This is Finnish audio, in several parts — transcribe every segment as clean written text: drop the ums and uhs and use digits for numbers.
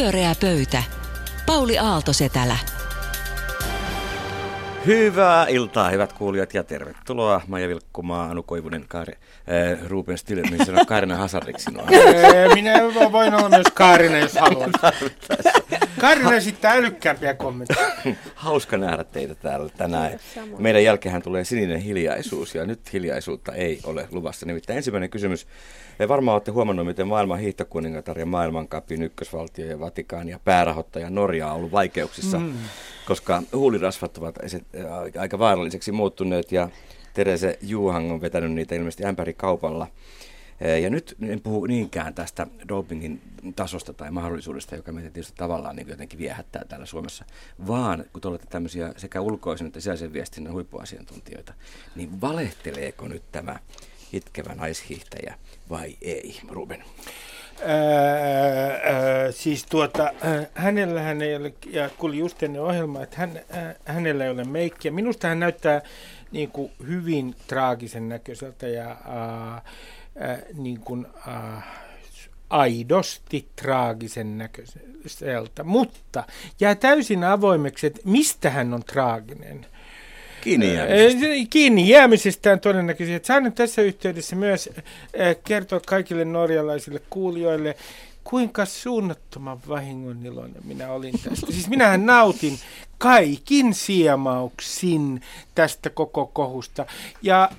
Pyöreä pöytä. Pauli Aalto-Setälä. Hyvää iltaa, hyvät kuulijat, ja tervetuloa Maija Vilkkumaa, Anu Koivunen, Ruben Stillen, minä sanon Kaarina Hasarik sinua. Minä voin olla myös Kaarina, jos haluan. Kaarina esittää älykkäämpiä kommentteja. Hauska nähdä teitä täällä tänään. Meidän jälkeenhän tulee sininen hiljaisuus, ja nyt hiljaisuutta ei ole luvassa. Nimittäin ensimmäinen kysymys. Varmaan olette huomannut, miten maailman hiihtokuningatar ja maailmankapin ykkösvaltio ja Vatikaani ja päärahoittaja Norja on ollut vaikeuksissa, koska huulirasvat ovat aika vaaralliseksi muuttuneet ja Therese Johaug on vetänyt niitä ilmeisesti ämpärikaupalla. Ja nyt en puhu niinkään tästä dopingin tasosta tai mahdollisuudesta, joka meitä tietysti tavallaan niin jotenkin viehättää täällä Suomessa, vaan kun te olette tämmöisiä sekä ulkoisen että sisäisen viestinnän huippuasiantuntijoita, niin valehteleeko nyt tämä itkevä naishiihtäjä vai ei, Ruben? Hänellähän ei ole, ja kuulin just ennen ohjelmaa, että hänellä ei ole meikkiä. Minusta hän näyttää niin kuin hyvin traagisen näköiseltä ja niin kuin, aidosti traagisen näköiseltä, mutta jää täysin avoimeksi, että mistä hän on traaginen. Kiinni jäämisestään todennäköisesti. Saan tässä yhteydessä myös kertoa kaikille norjalaisille kuulijoille, kuinka suunnattoman vahingon iloinen minä olin tästä. Siis minähän nautin kaikin siemauksin tästä koko kohusta. Ja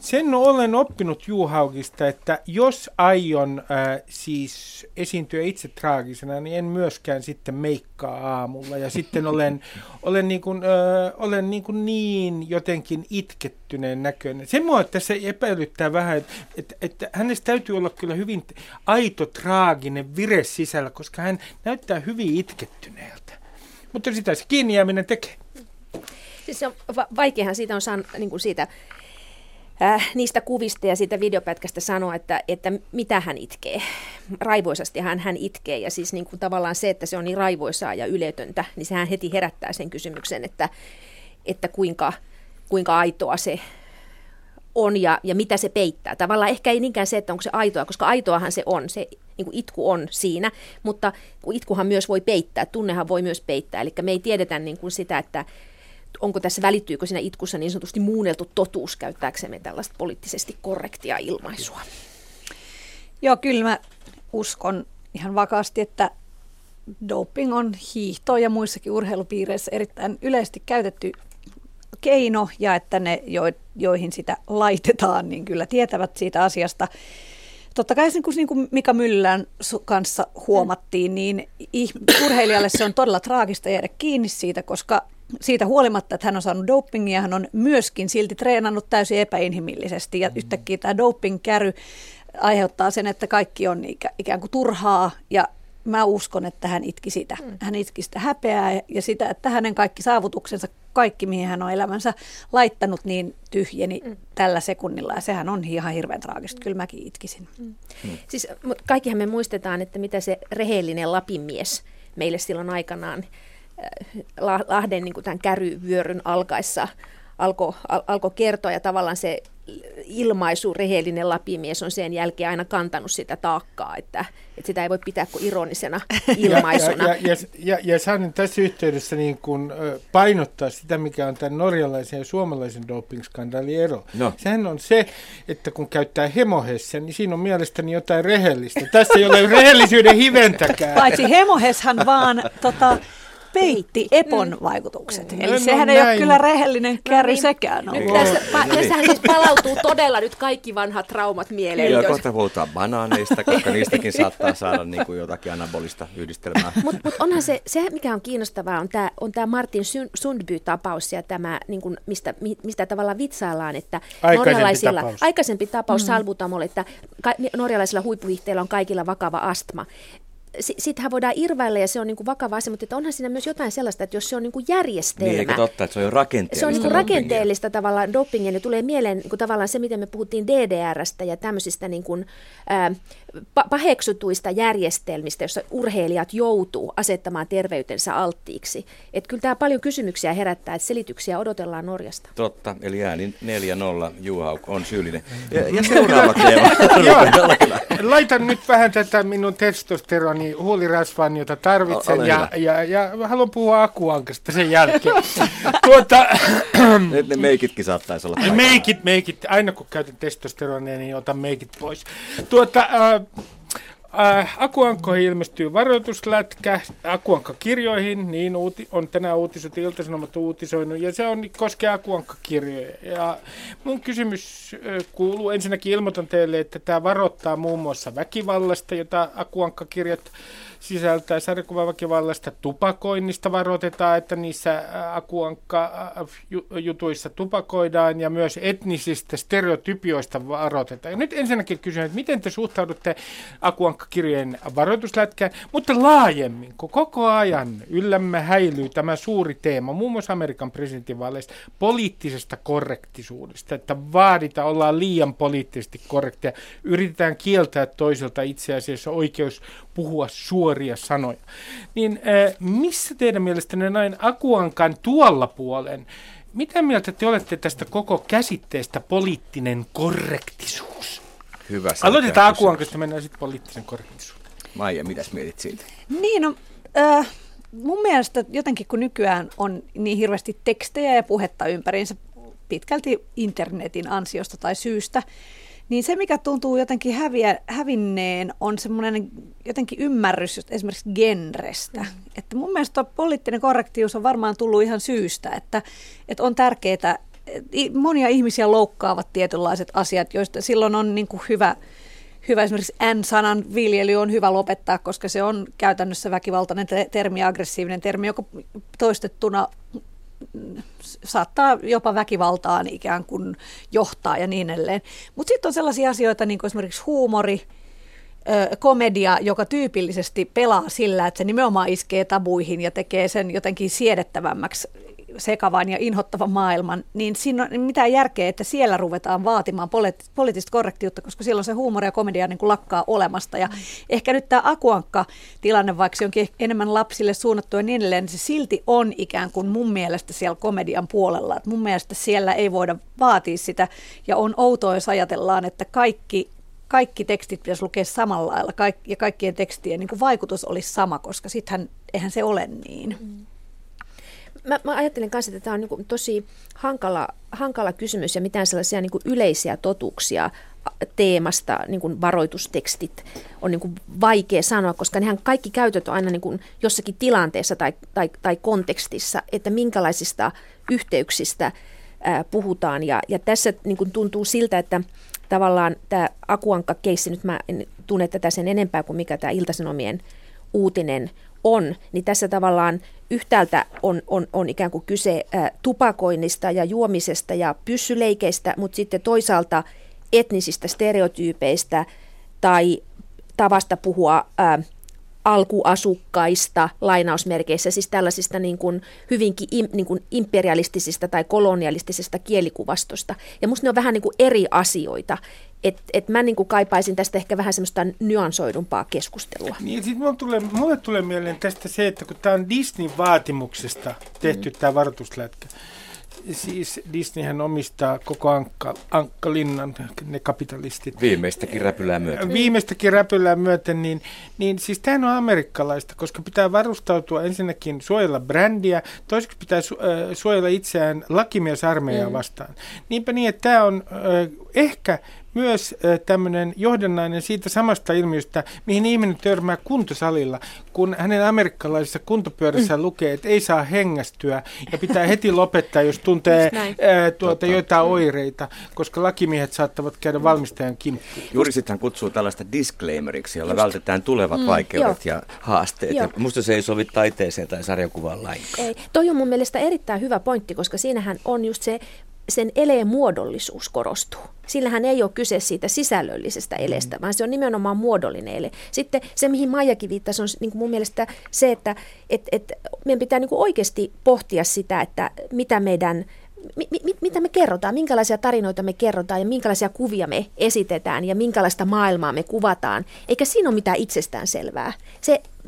sen olen oppinut Johaugista, että jos aion siis esiintyä itse traagisena, niin en myöskään sitten meikkaa aamulla. Ja sitten olen niin jotenkin itkettyneen näköinen. Se mua tässä epäilyttää vähän, että hänestä täytyy olla kyllä hyvin aito traaginen vire sisällä, koska hän näyttää hyvin itkettyneeltä. Mutta sitä se kiinni jääminen tekee. Siis vaikeahan siitä on niin kuin siitä, niistä kuvista ja siitä videopätkästä sanoa, että mitä hän itkee. Raivoisasti hän itkee ja siis niin kuin tavallaan se, että se on niin raivoisaa ja yletöntä, niin sehän heti herättää sen kysymyksen, että kuinka aitoa se on ja mitä se peittää. Tavallaan ehkä ei niinkään se, että onko se aitoa, koska aitoahan se on. Se niin kuin itku on siinä, mutta kun itkuhan myös voi peittää, tunnehan voi myös peittää. Eli me ei tiedetä niin kuin sitä, että onko tässä, välittyykö siinä itkussa niin sanotusti muunneltu totuus, käyttääksemme tällaista poliittisesti korrektia ilmaisua. Joo, kyllä mä uskon ihan vakaasti, että doping on hiihto ja muissakin urheilupiireissä erittäin yleisesti käytetty keino, ja että ne, joihin sitä laitetaan, niin kyllä tietävät siitä asiasta. Totta kai niin kuin Mika Myllän kanssa huomattiin, niin urheilijalle se on todella traagista jäädä kiinni siitä, koska siitä huolimatta, että hän on saanut dopingia, hän on myöskin silti treenannut täysin epäinhimillisesti. Ja yhtäkkiä tämä doping-käry aiheuttaa sen, että kaikki on ikään kuin turhaa, ja mä uskon, että hän itki sitä. Hän itki sitä häpeää ja sitä, että hänen kaikki saavutuksensa, kaikki mihin hän on elämänsä laittanut, niin tyhjeni tällä sekunnilla. Ja sehän on ihan hirveän traagista. Kyllä mäkin itkisin. Siis, mutta kaikkihan me muistetaan, että mitä se rehellinen Lapin mies meille silloin aikanaan Lahden niin kuin tämän käryvyöryn alkaessa alkoi kertoa. Ja tavallaan se ilmaisu rehellinen Lapin mies on sen jälkeen aina kantanut sitä taakkaa, että sitä ei voi pitää kuin ironisena ilmaisuna. Ja saan tässä yhteydessä niin kuin painottaa sitä, mikä on tämän norjalaisen ja suomalaisen doping-skandaalin ero. No. Sehän on se, että kun käyttää hemohessiä, niin siinä on mielestäni jotain rehellistä. Tässä ei ole rehellisyyden hiventäkään. Paitsi hemoheshan vaan peitti epon vaikutukset. Eli sehän ei ole kyllä rehellinen käry sekään ollut. Tässähän siis palautuu todella nyt kaikki vanhat traumat mieleen. Ja kohta puhutaan banaaneista, koska niistäkin saattaa saada niin kuin jotakin anabolista yhdistelmää. Mutta onhan se, mikä on kiinnostavaa, on tämä Martin Sundby-tapaus ja tämä, niin kuin mistä tavallaan vitsaillaan, että aikaisempi tapaus salbutamolle, että norjalaisilla huippuhihteillä on kaikilla vakava astma. Sittenhän voidaan irvailla ja se on niin kuin vakava asia, mutta että onhan siinä myös jotain sellaista, että jos se on niin kuin järjestelmä. Niin, eikä totta, että se on jo rakenteellista. Se on niin kuin rakenteellista tavallaan dopingia, niin tulee mieleen niin kuin tavallaan se, miten me puhuttiin DDR:stä ja tämmöisistä niin kuin, paheksutuista järjestelmistä, jossa urheilijat joutuu asettamaan terveytensä alttiiksi. Että kyllä tämä paljon kysymyksiä herättää, että selityksiä odotellaan Norjasta. Totta, eli ääni 4-0, Johaug on syyllinen. Ja seuraava teema. Laitan nyt vähän tätä minun testosteroni niin huulirasvaan, jota tarvitsen, ja haluan puhua Aku Ankasta sen jälkeen. Nyt ne meikitkin saattaisi olla paikalla. Meikit. Aina kun käytän testosteronia, niin otan meikit pois. Aku Ankkoihin ilmestyy varoituslätkä, Aku Ankka-kirjoihin, niin on tänään uutiset, Ilta-Sanomat uutisoinut, ja se on, koskee Aku Ankka-kirjoja. Ja mun kysymys kuuluu, ensinnäkin ilmoitan teille, että tämä varoittaa muun muassa väkivallasta, jota Aku Ankka-kirjat sisältää, sarjakuvaväkivallasta, tupakoinnista varoitetaan, että niissä Aku Ankka-jutuissa tupakoidaan, ja myös etnisistä stereotypioista varoitetaan. Ja nyt ensinnäkin kysyn, että miten te suhtaudutte Aku Ankka-kirjojen varoituslätkään, mutta laajemmin, kun koko ajan yllämme häilyy tämä suuri teema, muun muassa Amerikan presidentinvaaleista, poliittisesta korrektisuudesta, että ollaan liian poliittisesti korrektia, yritetään kieltää toiselta itse asiassa oikeus puhua suoria sanoja. Niin missä teidän mielestänne näin Aku Ankan tuolla puolen, mitä mieltä te olette tästä koko käsitteestä poliittinen korrektisuus? Hyvä. Aloitetaan Aku Ankasta, mennään sitten poliittisen korrektisuuteen. Maija, mitäs mietit siitä? Niin, no, mun mielestä jotenkin kun nykyään on niin hirveästi tekstejä ja puhetta ympäriinsä pitkälti internetin ansiosta tai syystä, niin se, mikä tuntuu jotenkin hävinneen, on semmoinen jotenkin ymmärrys esimerkiksi genrestä. Että mun mielestä tuo poliittinen korrektius on varmaan tullut ihan syystä, että on tärkeää, monia ihmisiä loukkaavat tietynlaiset asiat, joista silloin on niin kuin hyvä esimerkiksi N-sanan viljely on hyvä lopettaa, koska se on käytännössä väkivaltainen termi ja aggressiivinen termi, joka toistettuna saattaa jopa väkivaltaan ikään kuin johtaa ja niin edelleen. Mutta sitten on sellaisia asioita, niin kuin esimerkiksi huumori, komedia, joka tyypillisesti pelaa sillä, että se nimenomaan iskee tabuihin ja tekee sen jotenkin siedettävämmäksi sekavan ja inhottavan maailman, niin siinä on mitään järkeä, että siellä ruvetaan vaatimaan poliittista korrektiutta, koska silloin se huumori ja komedia niin kuin lakkaa olemasta. Ja ehkä nyt tämä Aku Ankka-tilanne, vaikka se onkin enemmän lapsille suunnattu ja niin edelleen, niin se silti on ikään kuin mun mielestä siellä komedian puolella. Et mun mielestä siellä ei voida vaatia sitä, ja on outoa, jos ajatellaan, että kaikki tekstit pitäisi lukea samalla lailla, ja kaikkien tekstien niin kuin vaikutus olisi sama, koska sittenhän eihän se ole niin. Mä ajattelen kanssa, että tämä on niin kuin tosi hankala kysymys ja mitään sellaisia niin kuin yleisiä totuuksia teemasta, niin kuin varoitustekstit on niin kuin vaikea sanoa, koska nehän kaikki käytöt on aina niin kuin jossakin tilanteessa tai kontekstissa, että minkälaisista yhteyksistä puhutaan. Ja tässä niin kuin tuntuu siltä, että tavallaan tämä Aku Ankka-keissi, nyt mä en tunne tätä sen enempää kuin mikä tämä Ilta-Sanomien uutinen on, niin tässä tavallaan yhtäältä on ikään kuin kyse tupakoinnista ja juomisesta ja pyssyleikeistä, mutta sitten toisaalta etnisistä stereotyypeistä tai tavasta puhua alkuasukkaista lainausmerkeissä, siis tällaisista niin kuin hyvinkin niin kuin imperialistisista tai kolonialistisista kielikuvastosta. Ja musta ne on vähän niin kuin eri asioita. Et mä niin kuin kaipaisin tästä ehkä vähän semmoista nyansoidumpaa keskustelua. Niin, sitten mulle tulee mieleen tästä se, että kun tämä on Disneyn vaatimuksesta tehty tämä varoituslätkä. Siis Disneyhän omistaa koko Ankkalinnan, ne kapitalistit. Viimeistäkin räpylää myöten, niin siis tämähän on amerikkalaista, koska pitää varustautua ensinnäkin suojella brändiä, toiseksi pitää suojella itseään lakimiesarmeijaa vastaan. Niinpä niin, että tämä on ehkä myös tämmöinen johdannainen siitä samasta ilmiöstä, mihin ihminen törmää kuntosalilla, kun hänen amerikkalaisessa kuntopyörässä lukee, että ei saa hengästyä ja pitää heti lopettaa, jos tuntee joitain oireita, koska lakimiehet saattavat käydä valmistajan kimppuun. Jurisithan kutsuu tällaista disclaimeriksi, jolla vältetään tulevat vaikeudet ja haasteet. Ja musta se ei sovi taiteeseen tai sarjakuvaan lainkaan. Ei. Toi on mun mielestä erittäin hyvä pointti, koska siinähän on just se, sen eleen muodollisuus korostuu. Sillähän ei ole kyse siitä sisällöllisestä eleestä, vaan se on nimenomaan muodollinen ele. Sitten se, mihin Maijakin viittasi, on niin kuin mun mielestä se, että meidän pitää niin kuin oikeasti pohtia sitä, että mitä meidän mitä me kerrotaan, minkälaisia tarinoita me kerrotaan ja minkälaisia kuvia me esitetään ja minkälaista maailmaa me kuvataan. Eikä siinä ole mitään itsestäänselvää.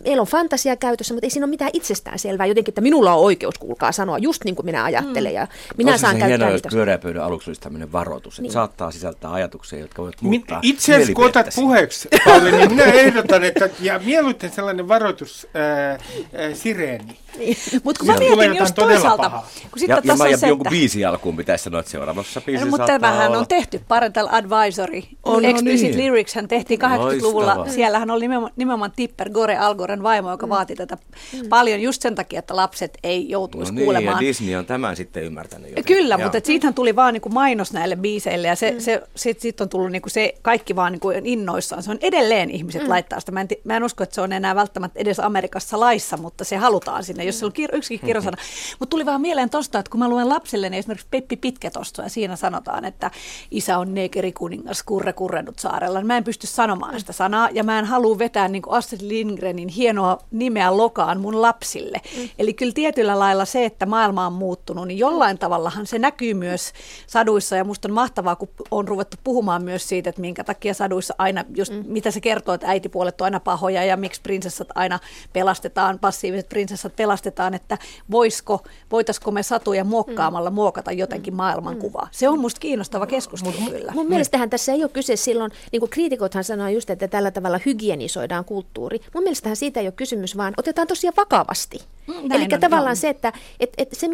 Meillä on fantasia käytössä, mutta ei siinä ole mitään itsestäänselvää. Jotenkin, että minulla on oikeus, kuulkaa, sanoa just niin kuin minä ajattelen. Ja minä saan käyttää hienoa, jos pyöräpöydän aluksi olisi tämmöinen varoitus. Niin. Saattaa sisältää ajatuksia, jotka voivat muuttaa. Itse asiassa kun otat puheeksi, Pauli, niin minä ehdotan, että ja mieluiten sellainen varoitus sireeni. Niin. Mutta kun mä mietin just toisaalta. Kun ja mä jonkun biisin alkuun pitäisi sanoa, että seuraavassa biisi saattaa olla. Mutta tämähän on tehty, Parental Advisory. Explicit Lyrics hän tehtiin 80-luvulla. Siellähän oli nimenomaan Tipper Gore Algoren vaimo, joka vaati tätä paljon just sen takia, että lapset ei joutuisi kuulemaan. Ja Disney on tämän sitten ymmärtänyt jotenkin. Kyllä, mutta siitähän tuli vaan niin kuin mainos näille biiseille ja sitten on tullut niin kuin se kaikki vaan niin kuin innoissaan. Se on edelleen ihmiset laittaa sitä. Mä en usko, että se on enää välttämättä edes Amerikassa laissa, mutta se halutaan sinne, jos se on yksikin kirosana. Mutta tuli vaan mieleen tosta, että kun mä luen lapselle, niin esimerkiksi Peppi Pitkätostoa, ja siinä sanotaan, että isä on neekerikuningas kurrennut saarella. Mä en pysty sanomaan sitä sanaa ja mä en halua vetää niin kuin Astrid Lindgren niin hienoa nimeä lokaan mun lapsille. Eli kyllä tietyllä lailla se, että maailma on muuttunut, niin jollain tavallahan se näkyy myös saduissa. Ja musta on mahtavaa, kun on ruvettu puhumaan myös siitä, että minkä takia saduissa aina, just mitä se kertoo, että äitipuolet on aina pahoja ja miksi prinsessat aina pelastetaan, passiiviset prinsessat pelastetaan, että voitaisiko me satuja muokkaamalla muokata jotenkin maailmankuvaa. Se on musta kiinnostava keskustelu kyllä. Mun mielestähän tässä ei ole kyse silloin, niin kuin kriitikothan sanoo just, että tällä tavalla hygienisoidaan kulttuuri. Mun mielestä siitä ei ole kysymys, vaan otetaan tosiaan vakavasti. Eli tavallaan se, että se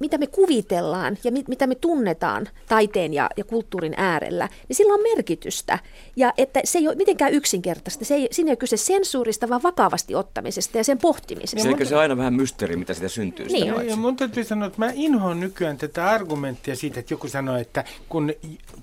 mitä me kuvitellaan ja mitä me tunnetaan taiteen ja kulttuurin äärellä, niin sillä on merkitystä. Ja että se ei ole mitenkään yksinkertaista. Siinä ei ole kyse sensuurista, vaan vakavasti ottamisesta ja sen pohtimisesta. Eikö se aina vähän mysteeri, mitä siitä syntyy? Niin. Ja mun täytyy sanoa, että mä inhoan nykyään tätä argumenttia siitä, että joku sanoo, että kun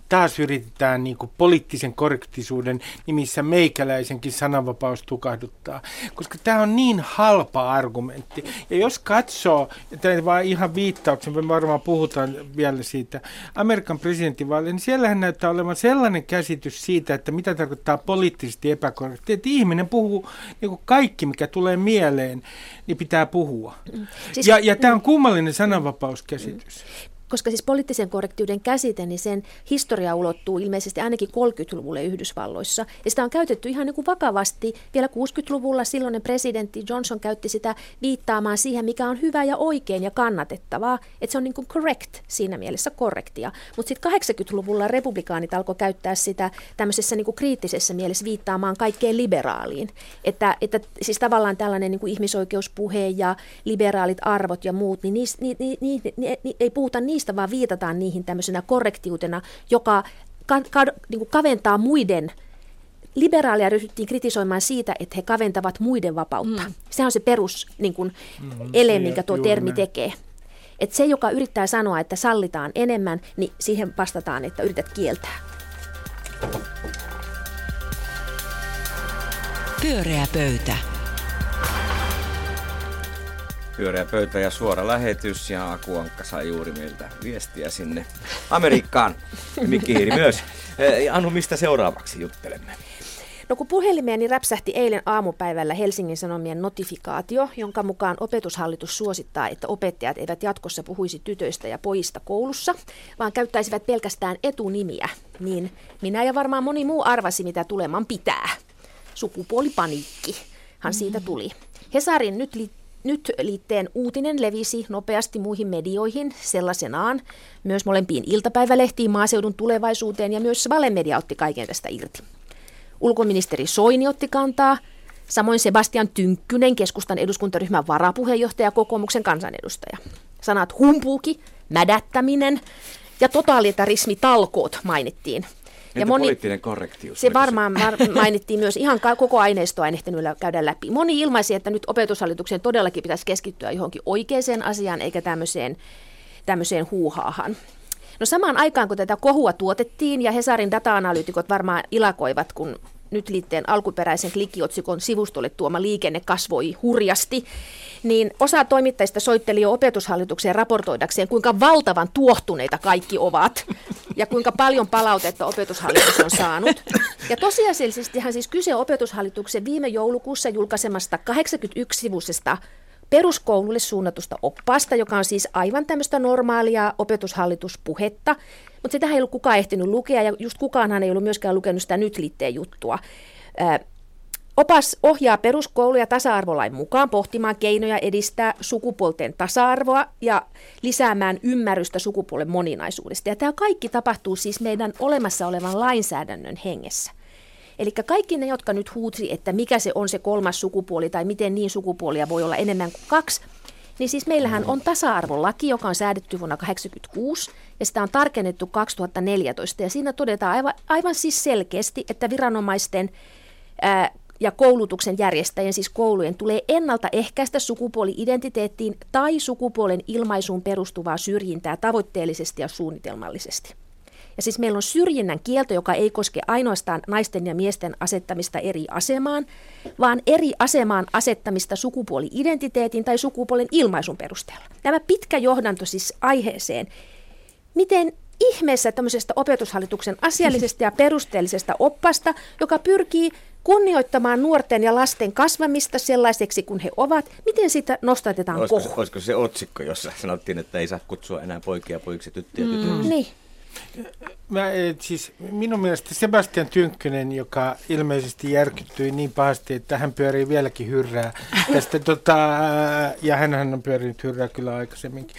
taas yritetään niin kuin poliittisen korrektisuuden nimissä meikäläisenkin sananvapaus tukahduttaa, koska tämä on niin halpa argumentti. Ja jos katsoo, tämä vaan ihan viittauksen, me varmaan puhutaan vielä siitä Amerikan presidentinvaaleja, niin siellähän näyttää olevan sellainen käsitys siitä, että mitä tarkoittaa poliittisesti epäkorrekti, että ihminen puhuu niin kuin kaikki, mikä tulee mieleen, niin pitää puhua. Siis, ja tämä on kummallinen sananvapauskäsitys. Koska siis poliittisen korrektiuden käsite, niin sen historia ulottuu ilmeisesti ainakin 30-luvulle Yhdysvalloissa. Ja sitä on käytetty ihan niin kuin vakavasti. Vielä 60-luvulla silloinen presidentti Johnson käytti sitä viittaamaan siihen, mikä on hyvä ja oikein ja kannatettavaa. Että se on niin kuin correct, siinä mielessä korrektia. Mutta sitten 80-luvulla republikaanit alkoi käyttää sitä tämmöisessä niin kuin kriittisessä mielessä viittaamaan kaikkeen liberaaliin. Että siis tavallaan tällainen niin kuin ihmisoikeuspuhe ja liberaalit arvot ja muut, niin ei puhuta niistä, vaan viitataan niihin tämmöisenä korrektiutena, joka niin kuin kaventaa muiden. Liberaalia ryhdyttiin kritisoimaan siitä, että he kaventavat muiden vapautta. Se on se perus niin kuin ele, minkä tuo termi tekee. Et se, joka yrittää sanoa, että sallitaan enemmän, niin siihen vastataan, että yrität kieltää. Pyöreä pöytä. Pyöreä pöytä ja suora lähetys, ja Aku Ankka sai juuri meiltä viestiä sinne Amerikkaan. Mikki Hiiri myös. Anu, mistä seuraavaksi juttelemme? No kun puhelimeeni räpsähti eilen aamupäivällä Helsingin Sanomien notifikaatio, jonka mukaan Opetushallitus suosittaa, että opettajat eivät jatkossa puhuisi tytöistä ja pojista koulussa, vaan käyttäisivät pelkästään etunimiä, niin minä ja varmaan moni muu arvasi, mitä tuleman pitää. Sukupuolipaniikkihan siitä tuli. Hesarin Nyt liitteen uutinen levisi nopeasti muihin medioihin sellaisenaan, myös molempiin iltapäivälehtiin, Maaseudun Tulevaisuuteen, ja myös valemedia otti kaiken tästä irti. Ulkoministeri Soini otti kantaa, samoin Sebastian Tynkkynen, keskustan eduskuntaryhmän varapuheenjohtaja, kokoomuksen kansanedustaja. Sanat humpuuki, mädättäminen ja totalitarismi talkoot mainittiin. Ja poliittinen korrektius. Se varmaan mainittiin myös, ihan koko aineistoa en ehtinyt käydä läpi. Moni ilmaisi, että nyt Opetushallituksen todellakin pitäisi keskittyä johonkin oikeaan asiaan, eikä tämmöiseen huuhaahan. No samaan aikaan, kun tätä kohua tuotettiin, ja Hesarin data-analyytikot varmaan ilakoivat, kun Nyt liitteen alkuperäisen klikkiotsikon sivustolle tuoma liikenne kasvoi hurjasti, niin osa toimittajista soitteli jo Opetushallitukseen raportoidakseen, kuinka valtavan tuohtuneita kaikki ovat ja kuinka paljon palautetta Opetushallitus on saanut. Ja tosiasiallisestihan siis kyse Opetushallituksen viime joulukuussa julkaisemasta 81-sivuisesta peruskoululle suunnatusta oppaasta, joka on siis aivan tämmöistä normaalia opetushallituspuhetta, mutta sitähän ei ollut kukaan ehtinyt lukea, ja just kukaanhan ei ollut myöskään lukenut sitä nyt liitteen juttua. Opas ohjaa peruskouluja tasa-arvolain mukaan pohtimaan keinoja edistää sukupuolten tasa-arvoa ja lisäämään ymmärrystä sukupuolen moninaisuudesta. Ja tämä kaikki tapahtuu siis meidän olemassa olevan lainsäädännön hengessä. Eli kaikki ne, jotka nyt huutsi, että mikä se on se kolmas sukupuoli tai miten niin sukupuolia voi olla enemmän kuin kaksi, niin siis meillähän on tasa-arvolaki, joka on säädetty vuonna 1986 ja sitä on tarkennettu 2014. Ja siinä todetaan aivan siis selkeästi, että viranomaisten ja koulutuksen järjestäjien, siis koulujen, tulee ennaltaehkäistä sukupuoli-identiteettiin tai sukupuolen ilmaisuun perustuvaa syrjintää tavoitteellisesti ja suunnitelmallisesti. Ja siis meillä on syrjinnän kielto, joka ei koske ainoastaan naisten ja miesten asettamista eri asemaan, vaan eri asemaan asettamista sukupuoli-identiteetin tai sukupuolen ilmaisun perusteella. Tämä pitkä johdanto siis aiheeseen. Miten ihmeessä tämmöisestä opetushallituksen asiallisesta ja perusteellisesta oppasta, joka pyrkii kunnioittamaan nuorten ja lasten kasvamista sellaiseksi kuin he ovat, miten sitä nostatetaan kohu? Olisiko se otsikko, jossa sanottiin, että ei saa kutsua enää poikia poiksi, tyttöjä tytöiksi? Niin. Minun mielestä Sebastian Tynkkynen, joka ilmeisesti järkyttyi niin pahasti, että hän pyörii vieläkin hyrrää tästä, ja hänhän on pyörinyt hyrrää kyllä aikaisemminkin,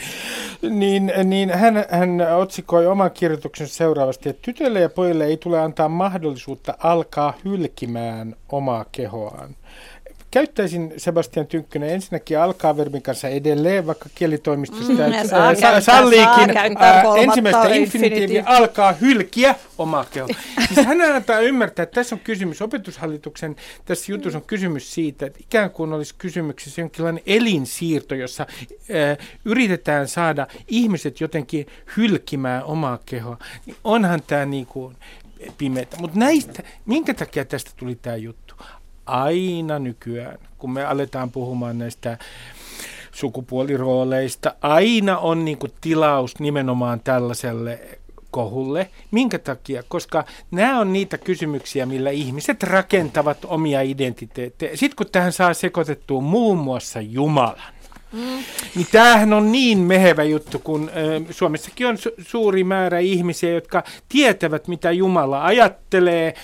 niin hän otsikoi oman kirjoituksensa seuraavasti, että tytöille ja pojille ei tule antaa mahdollisuutta alkaa hylkimään omaa kehoaan. Käyttäisin Sebastian Tynkkynen ensinnäkin alkaa-verbin kanssa edelleen, vaikka kielitoimistosta salliikin ensimmäistä infinitiiviä alkaa hylkiä omaa kehoa. Siis hän antaa ymmärtää, että tässä on kysymys, opetushallituksen tässä jutussa on kysymys siitä, että ikään kuin olisi kysymyksessä jonkinlainen elinsiirto, jossa yritetään saada ihmiset jotenkin hylkimään omaa kehoa. Niin onhan tämä niin kuin pimeätä. Mutta minkä takia tästä tuli tämä juttu? Aina nykyään, kun me aletaan puhumaan näistä sukupuolirooleista, aina on niin kuin tilaus nimenomaan tällaiselle kohulle. Minkä takia? Koska nämä on niitä kysymyksiä, millä ihmiset rakentavat omia identiteettejä. Sitten kun tähän saa sekoitettua muun muassa Jumalan. Niin tämähän on niin mehevä juttu, kun Suomessakin on suuri määrä ihmisiä, jotka tietävät, mitä Jumala ajattelee.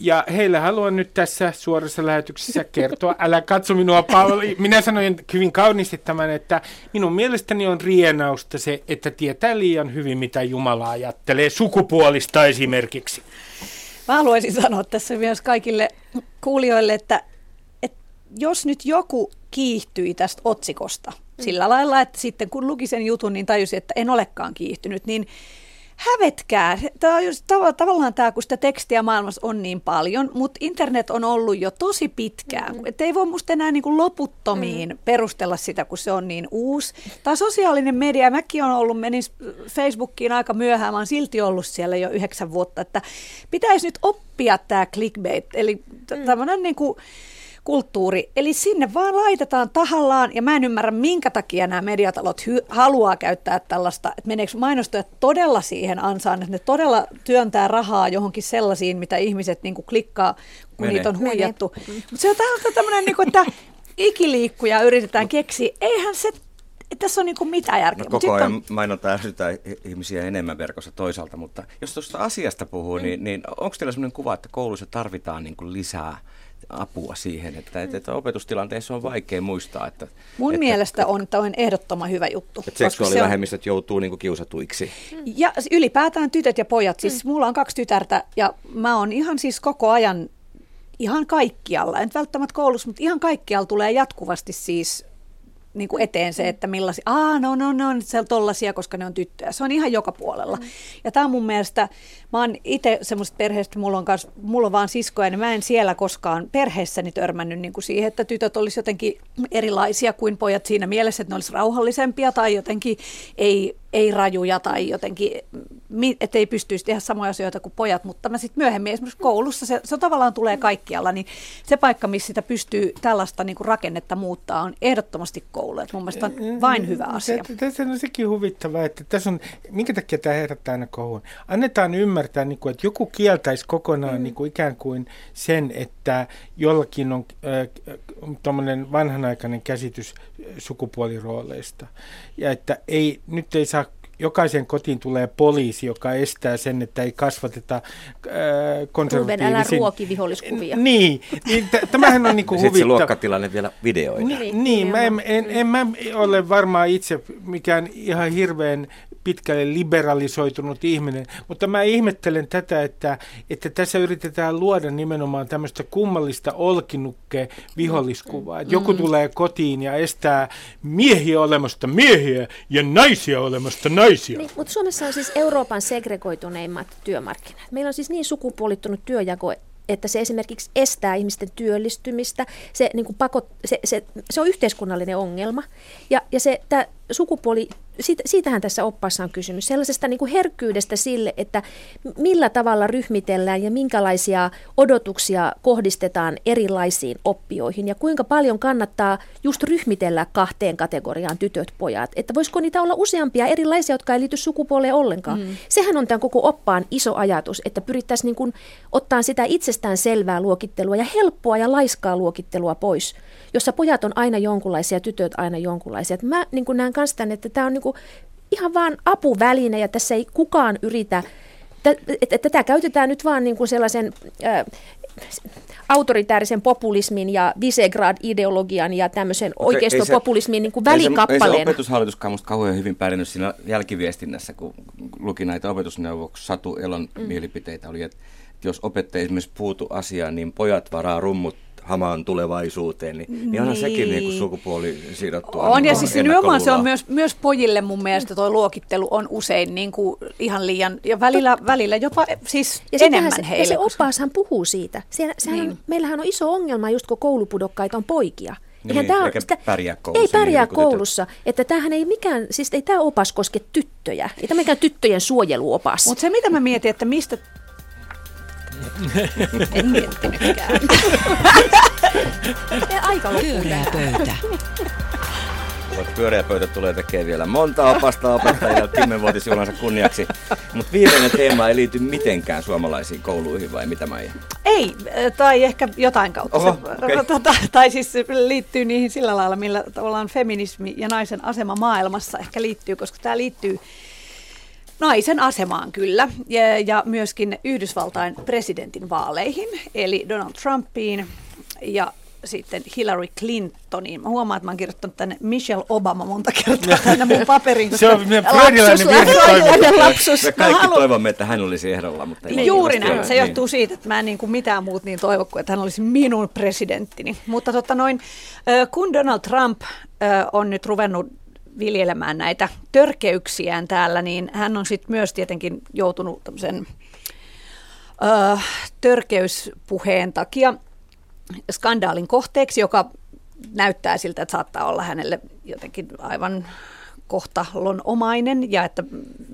Ja heille haluan nyt tässä suorassa lähetyksessä kertoa, älä katso minua, Pauli. Minä sanoin hyvin kauniisti tämän, että minun mielestäni on rienausta se, että tietää liian hyvin, mitä Jumala ajattelee sukupuolista esimerkiksi. Mä haluaisin sanoa tässä myös kaikille kuulijoille, että jos nyt joku kiihtyi tästä otsikosta sillä lailla, että sitten kun luki sen jutun, niin tajusi, että en olekaan kiihtynyt, niin hävetkää. Tämä on just tavallaan tämä, kun sitä tekstiä maailmassa on niin paljon, mutta internet on ollut jo tosi pitkään. Mm-hmm. Että ei voi musta enää niin kuin loputtomiin perustella sitä, kun se on niin uusi. Tämä sosiaalinen media, mäkin olen ollut, menin Facebookiin aika myöhään, mä oon silti ollut siellä jo 9 vuotta, että pitäisi nyt oppia tämä clickbait, eli tämmöinen niin kuin kulttuuri. Eli sinne vaan laitetaan tahallaan, ja mä en ymmärrä, minkä takia nämä mediatalot haluaa käyttää tällaista, että meneekö mainostajat todella siihen ansaan, että ne todella työntää rahaa johonkin sellaisiin, mitä ihmiset niin kuin klikkaa, kun niitä on huijattu. Mutta se on tämmöinen, niin kuin, että ikiliikkuja yritetään keksiä. Eihän se, tässä on niin kuin mitään järkeä. No, koko ajan mainotaan ärsytään ihmisiä enemmän verkossa toisaalta, mutta jos tuosta asiasta puhuu, niin onko teillä sellainen kuva, että kouluissa tarvitaan niin kuin lisää apua siihen, että opetustilanteessa on vaikea muistaa, että mielestä on, että on ehdottoman hyvä juttu. Että seksuaalivähemmistöt joutuu niinku kiusatuiksi. Ja ylipäätään tytöt ja pojat. Siis mulla on 2 tytärtä ja mä oon ihan siis koko ajan ihan kaikkialla. En välttämättä koulussa, mutta ihan kaikkialla tulee jatkuvasti siis niin kuin eteen se, että millaisia, no, se on tollaisia, koska ne on tyttöjä. Se on ihan joka puolella. Ja tämä on mun mielestä, mä oon itse semmoisesta perheestä, mulla on vaan siskoja, niin mä en siellä koskaan perheessäni törmännyt niin kuin siihen, että tytöt olisi jotenkin erilaisia kuin pojat siinä mielessä, että ne olisi rauhallisempia tai jotenkin ei ei rajuja tai jotenkin, ettei pystyisi tehdä samoja asioita kuin pojat, mutta mä sitten myöhemmin esimerkiksi koulussa, se tavallaan tulee kaikkialla, niin se paikka, missä sitä pystyy tällaista niin kuin rakennetta muuttaa, on ehdottomasti koulu. Et mun mielestä on vain hyvä asia. Tässä on sekin huvittavaa, että tässä on, minkä takia tämä herättää aina kohun? Annetaan ymmärtää, niin kuin, että joku kieltäisi kokonaan niin kuin ikään kuin sen, että jollakin on tuommoinen vanhanaikainen käsitys sukupuolirooleista ja että ei, nyt ei saa, jokaisen kotiin tulee poliisi, joka estää sen, että ei kasvateta konservatiivisiin. Ruben, älä ruoki viholliskuvia. Niin, tämähän on niinku huvittava. Sitten se luokkatilanne vielä videoida. Niin, mä en ole varmaan itse mikään ihan hirveän pitkälle liberalisoitunut ihminen, mutta mä ihmettelen tätä, että tässä yritetään luoda nimenomaan tämmöistä kummallista olkinukke viholliskuvaa. Joku tulee kotiin ja estää miehiä olemasta miehiä ja naisia olemasta naisia. Niin, mutta Suomessa on siis Euroopan segregoituneimmat työmarkkinat. Meillä on siis niin sukupuolittunut työjako, että se esimerkiksi estää ihmisten työllistymistä, se, niin kuin se on yhteiskunnallinen ongelma. Ja se tämä sukupuoli, siitähän tässä oppaassa on kysymys, sellaisesta niin kuin herkkyydestä sille, että millä tavalla ryhmitellään ja minkälaisia odotuksia kohdistetaan erilaisiin oppijoihin ja kuinka paljon kannattaa just ryhmitellä kahteen kategoriaan tytöt, pojat. Että voisiko niitä olla useampia erilaisia, jotka ei liity sukupuoleen ollenkaan. Sehän on tämän koko oppaan iso ajatus, että pyrittäisiin niin kuin ottaa sitä itsestään selvää luokittelua ja helppoa ja laiskaa luokittelua pois, jossa pojat on aina jonkunlaisia, tytöt aina jonkunlaisia. Että mä niin kuin näen myös tämän, että tämä on niin kuin ihan vaan apuväline ja tässä ei kukaan yritä, että tätä käytetään nyt vaan niin kuin sellaisen autoritäärisen populismin ja Visegrad-ideologian ja tämmöisen oikeistopopulismin niin kuin välikappaleen. Ei se opetushallituskaan musta kauhean hyvin pärjännyt siinä jälkiviestinnässä, kun luki näitä opetusneuvoksia, Satu Elon mielipiteitä oli, että jos opettaja esimerkiksi puutu asiaan, niin pojat varaa rummut hamaan tulevaisuuteen, niin onhan sekin niin kuin sukupuoli sidottu. On, ja siis nimenomaan se on myös pojille mun mielestä toi luokittelu on usein niin kuin ihan liian, ja välillä jopa siis ja enemmän se, heille. Ja se oppaashan puhuu siitä. Sehän on, meillähän on iso ongelma just kun koulupudokkaita on poikia. Niin, ei pärjää koulussa. Että tämähän ei mikään, siis ei tämä opas koske tyttöjä. Ei tämä mikään tyttöjen suojeluopas. Mutta se mitä mä mietin, että mistä... En miettinytkään. Aika pyöreä pöytä. Pyöreä pöytä tulee tekemään vielä monta opasta opettajia 10-vuotisjuhlansa kunniaksi. Mutta viimeinen teema ei liity mitenkään suomalaisiin kouluihin, vai mitä, Maija? Ei, tai ehkä jotain kautta. Oho, okay. Tai siis liittyy niihin sillä lailla, millä tavallaan feminismi ja naisen asema maailmassa ehkä liittyy, koska tämä liittyy naisen asemaan kyllä, ja myöskin Yhdysvaltain presidentin vaaleihin, eli Donald Trumpiin ja sitten Hillary Clintoniin. Mä huomaan, että mä oon kirjoittanut tänne Michelle Obama monta kertaa tänne mun paperiin. Se on freudilainen virhetoiminta. Me kaikki toivomme, että hän olisi ehdolla. Mutta juuri näin. Se johtuu siitä, että mä en niin kuin mitään muut niin toivo kuin, että hän olisi minun presidenttini. Mutta kun Donald Trump on nyt ruvennut viljelemään näitä törkeyksiään täällä, niin hän on sitten myös tietenkin joutunut tämmöisen törkeyspuheen takia skandaalin kohteeksi, joka näyttää siltä, että saattaa olla hänelle jotenkin aivan kohtalonomainen ja että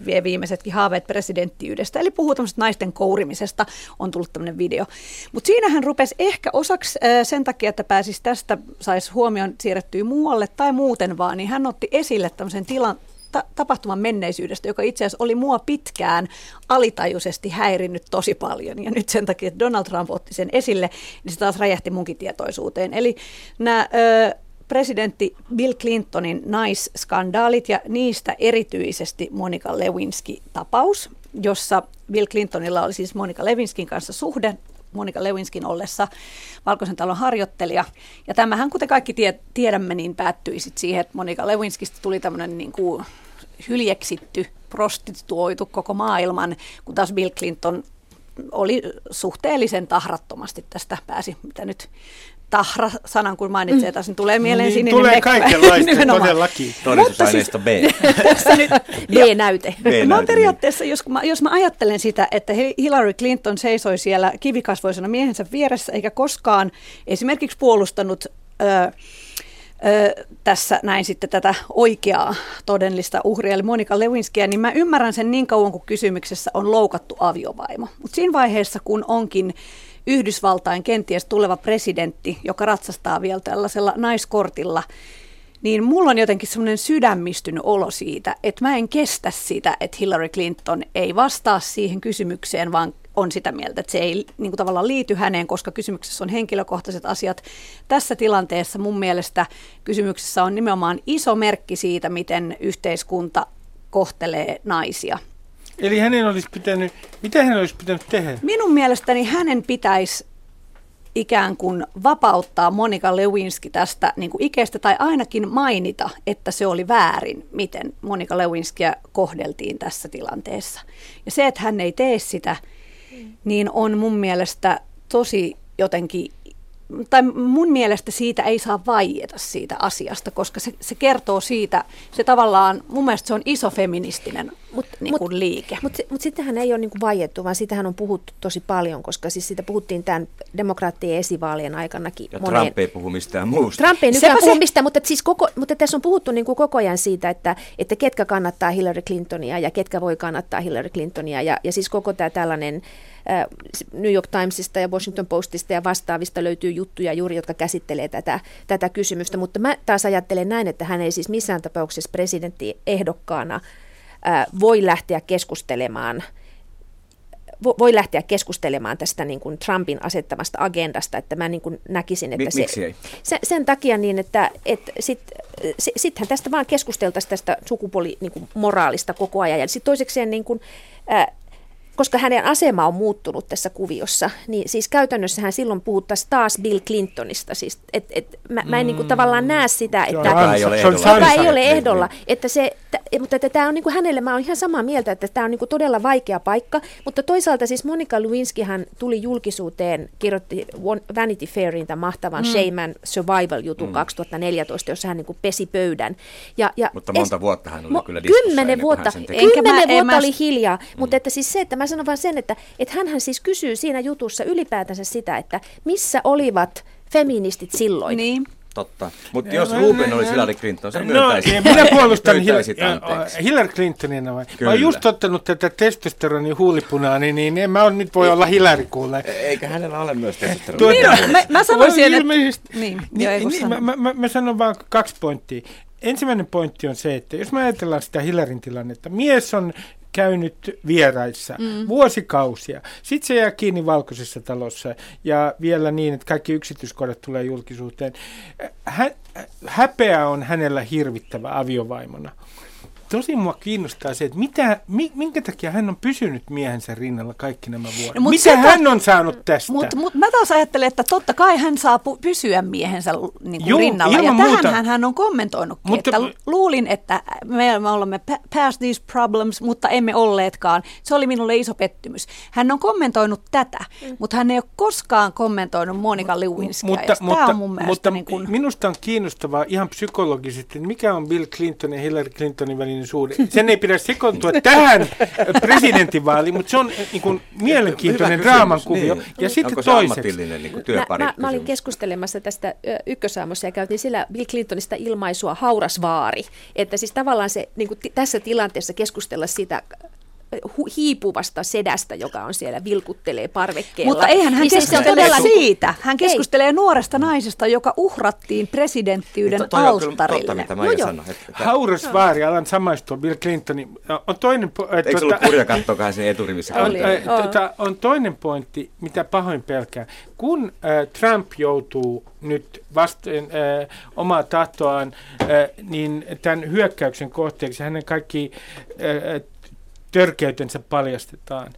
vie viimeisetkin haaveet presidenttiydestä. Eli puhuu tämmöisestä naisten kourimisesta, on tullut tämmöinen video. Mutta siinä hän rupesi ehkä osaksi sen takia, että pääsisi tästä, saisi huomioon siirrettyä muualle tai muuten vaan, niin hän otti esille tämmöisen tapahtuman menneisyydestä, joka itse asiassa oli mua pitkään alitajuisesti häirinnyt tosi paljon. Ja nyt sen takia, että Donald Trump otti sen esille, niin se taas räjähti munkin tietoisuuteen. Eli nämä... presidentti Bill Clintonin naisskandaalit ja niistä erityisesti Monica Lewinsky-tapaus, jossa Bill Clintonilla oli siis Monica Lewinskin kanssa suhde, Monica Lewinskin ollessa Valkoisen talon harjoittelija. Ja tämähän, kuten kaikki tiedämme, niin päättyi sit siihen, että Monica Lewinskistä tuli tämmöinen niin kuin hyljeksitty, prostituoitu koko maailman, kun taas Bill Clinton oli suhteellisen tahrattomasti tästä pääsi, mitä nyt... Tahra-sanan, kun mainitsee taas, niin tulee mieleen niin, sininen. Tulee kaikenlaista, todellakin. Todistusaineisto B. Tässä nyt B-näyte. Mä periaatteessa, jos mä ajattelen sitä, että Hillary Clinton seisoi siellä kivikasvoisena miehensä vieressä, eikä koskaan esimerkiksi puolustanut tässä näin sitten tätä oikeaa todellista uhria, eli Monica Lewinskyä, niin mä ymmärrän sen niin kauan, kun kysymyksessä on loukattu aviovaimo. Mutta siinä vaiheessa, kun onkin Yhdysvaltain kenties tuleva presidentti, joka ratsastaa vielä tällaisella naiskortilla, niin mulla on jotenkin semmoinen sydämistynyt olo siitä, että mä en kestä sitä, että Hillary Clinton ei vastaa siihen kysymykseen, vaan on sitä mieltä, että se ei niin kuin tavallaan liity häneen, koska kysymyksessä on henkilökohtaiset asiat. Tässä tilanteessa mun mielestä kysymyksessä on nimenomaan iso merkki siitä, miten yhteiskunta kohtelee naisia. Eli mitä hänen olisi pitänyt tehdä? Minun mielestäni hänen pitäisi ikään kuin vapauttaa Monica Lewinsky tästä niin kuin ikestä, tai ainakin mainita, että se oli väärin, miten Monica Lewinskyä kohdeltiin tässä tilanteessa. Ja se, että hän ei tee sitä, niin on mun mielestä tosi jotenkin, tai mun mielestä siitä ei saa vaieta siitä asiasta, koska se kertoo siitä, se tavallaan, mun mielestä se on iso feministinen liike. Mutta sitähän ei ole niin kuin vaiettu, vaan sitähän on puhuttu tosi paljon, koska siis siitä puhuttiin tämän demokraattien esivaalien aikanakin. Ja moneen. Trump ei puhu mistään muusta. Trump ei nykyään puhu mistään, mutta tässä on puhuttu niin kuin koko ajan siitä, että ketkä kannattaa Hillary Clintonia ja ketkä voi kannattaa Hillary Clintonia ja siis koko tämä tällainen New York Timesista ja Washington Postista ja vastaavista löytyy juttuja juuri, jotka käsittelee tätä kysymystä, mutta mä taas ajattelen näin, että hän ei siis missään tapauksessa presidenttiehdokkaana voi lähteä keskustelemaan tästä niin kuin Trumpin asettamasta agendasta, että mä niin kuin näkisin, että sen takia niin, että sittenhän tästä vaan keskusteltaisiin tästä sukupuolimoraalista niin koko ajan ja sitten toisekseen niin kuin koska hänen asema on muuttunut tässä kuviossa, niin siis käytännössähän silloin puhuttaisiin taas Bill Clintonista. Siis, mä en niinku tavallaan näe sitä, että joka ei ole ehdolla. Mutta tämä on niinku hänelle, mä oon ihan samaa mieltä, että tämä on niinku todella vaikea paikka. Mutta toisaalta siis Monica Lewinskyhän tuli julkisuuteen, kirjoitti Vanity Fairin tämän mahtavan Shaman Survival-jutun 2014, jossa hän niinku pesi pöydän. Mutta monta vuotta hän oli kyllä diskussiossa. 10 vuotta oli hiljaa, mutta että siis se, että mä sanon vaan sen, että hänhän siis kysyy siinä jutussa ylipäätänsä sitä, että missä olivat feministit silloin. Niin. Totta. Mutta jos Ruben olisi Hillary Clinton, se myöntäisi. Minä puolustan Hillary Clintonina. Vai? Mä oon just ottanut tätä testosteronin huulipunaani, niin en mä nyt voi olla Hillary kuulee. Eikä hänellä ole myös testosteronia. Mä sanoisin, että mä sanon vaan 2 pointtia. Ensimmäinen pointti on se, että jos mä ajatellaan sitä Hillaryn tilannetta, mies on käynyt vieraissa vuosikausia. Sitten se jää kiinni valkoisessa talossa ja vielä niin, että kaikki yksityiskohdat tulee julkisuuteen. Häpeä on hänellä hirvittävä aviovaimona. Tosin mua kiinnostaa se, että minkä takia hän on pysynyt miehensä rinnalla kaikki nämä vuodet. No, mitä hän on saanut tästä? Mutta mä taas ajattelen, että totta kai hän saa pysyä miehensä niin rinnalla. Ja tähänhän hän on kommentoinutkin, että luulin, että me olemme past these problems, mutta emme olleetkaan. Se oli minulle iso pettymys. Hän on kommentoinut tätä, mutta hän ei ole koskaan kommentoinut Monica Lewinskyä. Mutta minusta on kiinnostavaa ihan psykologisesti, mikä on Bill Clinton ja Hillary Clintonin välinen suhde. Sen ei pidä sekoittua tähän presidentinvaaliin, mutta se on niin kuin mielenkiintoinen draaman kuvio. Niin. Ja sitten onko se ammatillinen niin työpari? Mä olin keskustelemassa tästä Ykkösaamossa ja käytin sillä Bill Clintonista ilmaisua haurasvaari. Että siis tavallaan se niin kuin tässä tilanteessa keskustella sitä hiipuvasta sedästä, joka on siellä, vilkuttelee parvekkeella. Mutta eihän hän keskustele siitä. Hän keskustelee nuoresta naisesta, joka uhrattiin presidenttiyden alttarille. Haurasvaari, alan samaistua Bill Clintonin. On toinen eikö se ollut kurja kattokaa sen eturivissä? On toinen pointti, mitä pahoin pelkää. Kun Trump joutuu nyt vasten omaa tahtoaan, niin tämän hyökkäyksen kohteeksi hänen kaikki törkeytensä paljastetaan.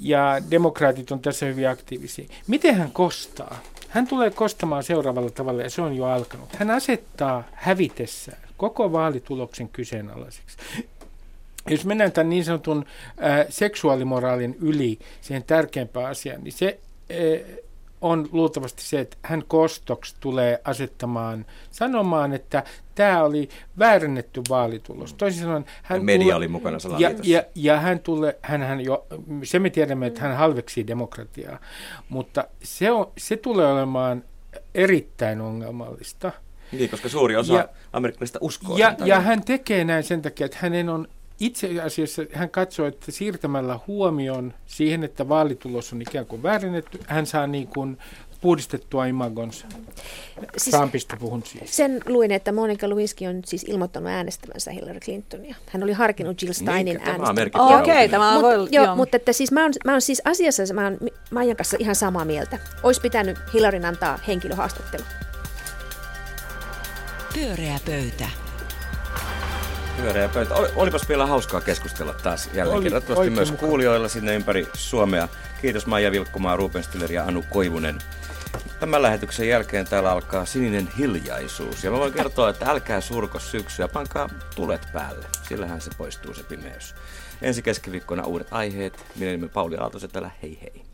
Ja demokraatit on tässä hyvin aktiivisia. Miten hän kostaa? Hän tulee kostamaan seuraavalla tavalla, ja se on jo alkanut. Hän asettaa hävitessään koko vaalituloksen kyseenalaiseksi. Jos mennään tämän niin sanotun seksuaalimoraalin yli siihen tärkeimpään asiaan, niin se on luultavasti se, että hän kostoksi tulee sanomaan, että tämä oli väärennetty vaalitulos. Toisin sanoen, media oli mukana salaliitossa. Ja se me tiedämme, että hän halveksii demokratiaa, mutta se tulee olemaan erittäin ongelmallista. Niin, koska suuri osa amerikkalaisista uskoo. Ja hän tekee näin sen takia, että hänen on itse asiassa, hän katsoo, että siirtämällä huomion siihen, että vaalitulos on ikään kuin väärennetty, hän saa niin kuin puhdistettua imagonsa. Siis, Trumpista puhun siis. Sen luin, että Monica Lewinsky on siis ilmoittanut äänestämänsä Hillary Clintonia. Hän oli harkinnut Jill Steinin äänestämistä. Okei, tämä on voi. Mutta siis mä oon siis asiassa, mä oon Maijan kanssa ihan samaa mieltä. Olisi pitänyt Hillaryn antaa henkilöhaastattelu. Pyöreä pöytä. Pyöreä pöytä. Olipas vielä hauskaa keskustella taas jälleen kerran. Toivottavasti myös mukaan kuulijoilla sinne ympäri Suomea. Kiitos Maija Vilkkumaa, Ruben Stiller ja Anu Koivunen. Tämän lähetyksen jälkeen täällä alkaa sininen hiljaisuus. Ja mä voin kertoa, että älkää surko syksyä, pankaa tulet päälle. Sillähän se poistuu se pimeys. Ensi keskiviikkona uudet aiheet. Minä nimeni Pauli Aalto-Setälä. Hei hei.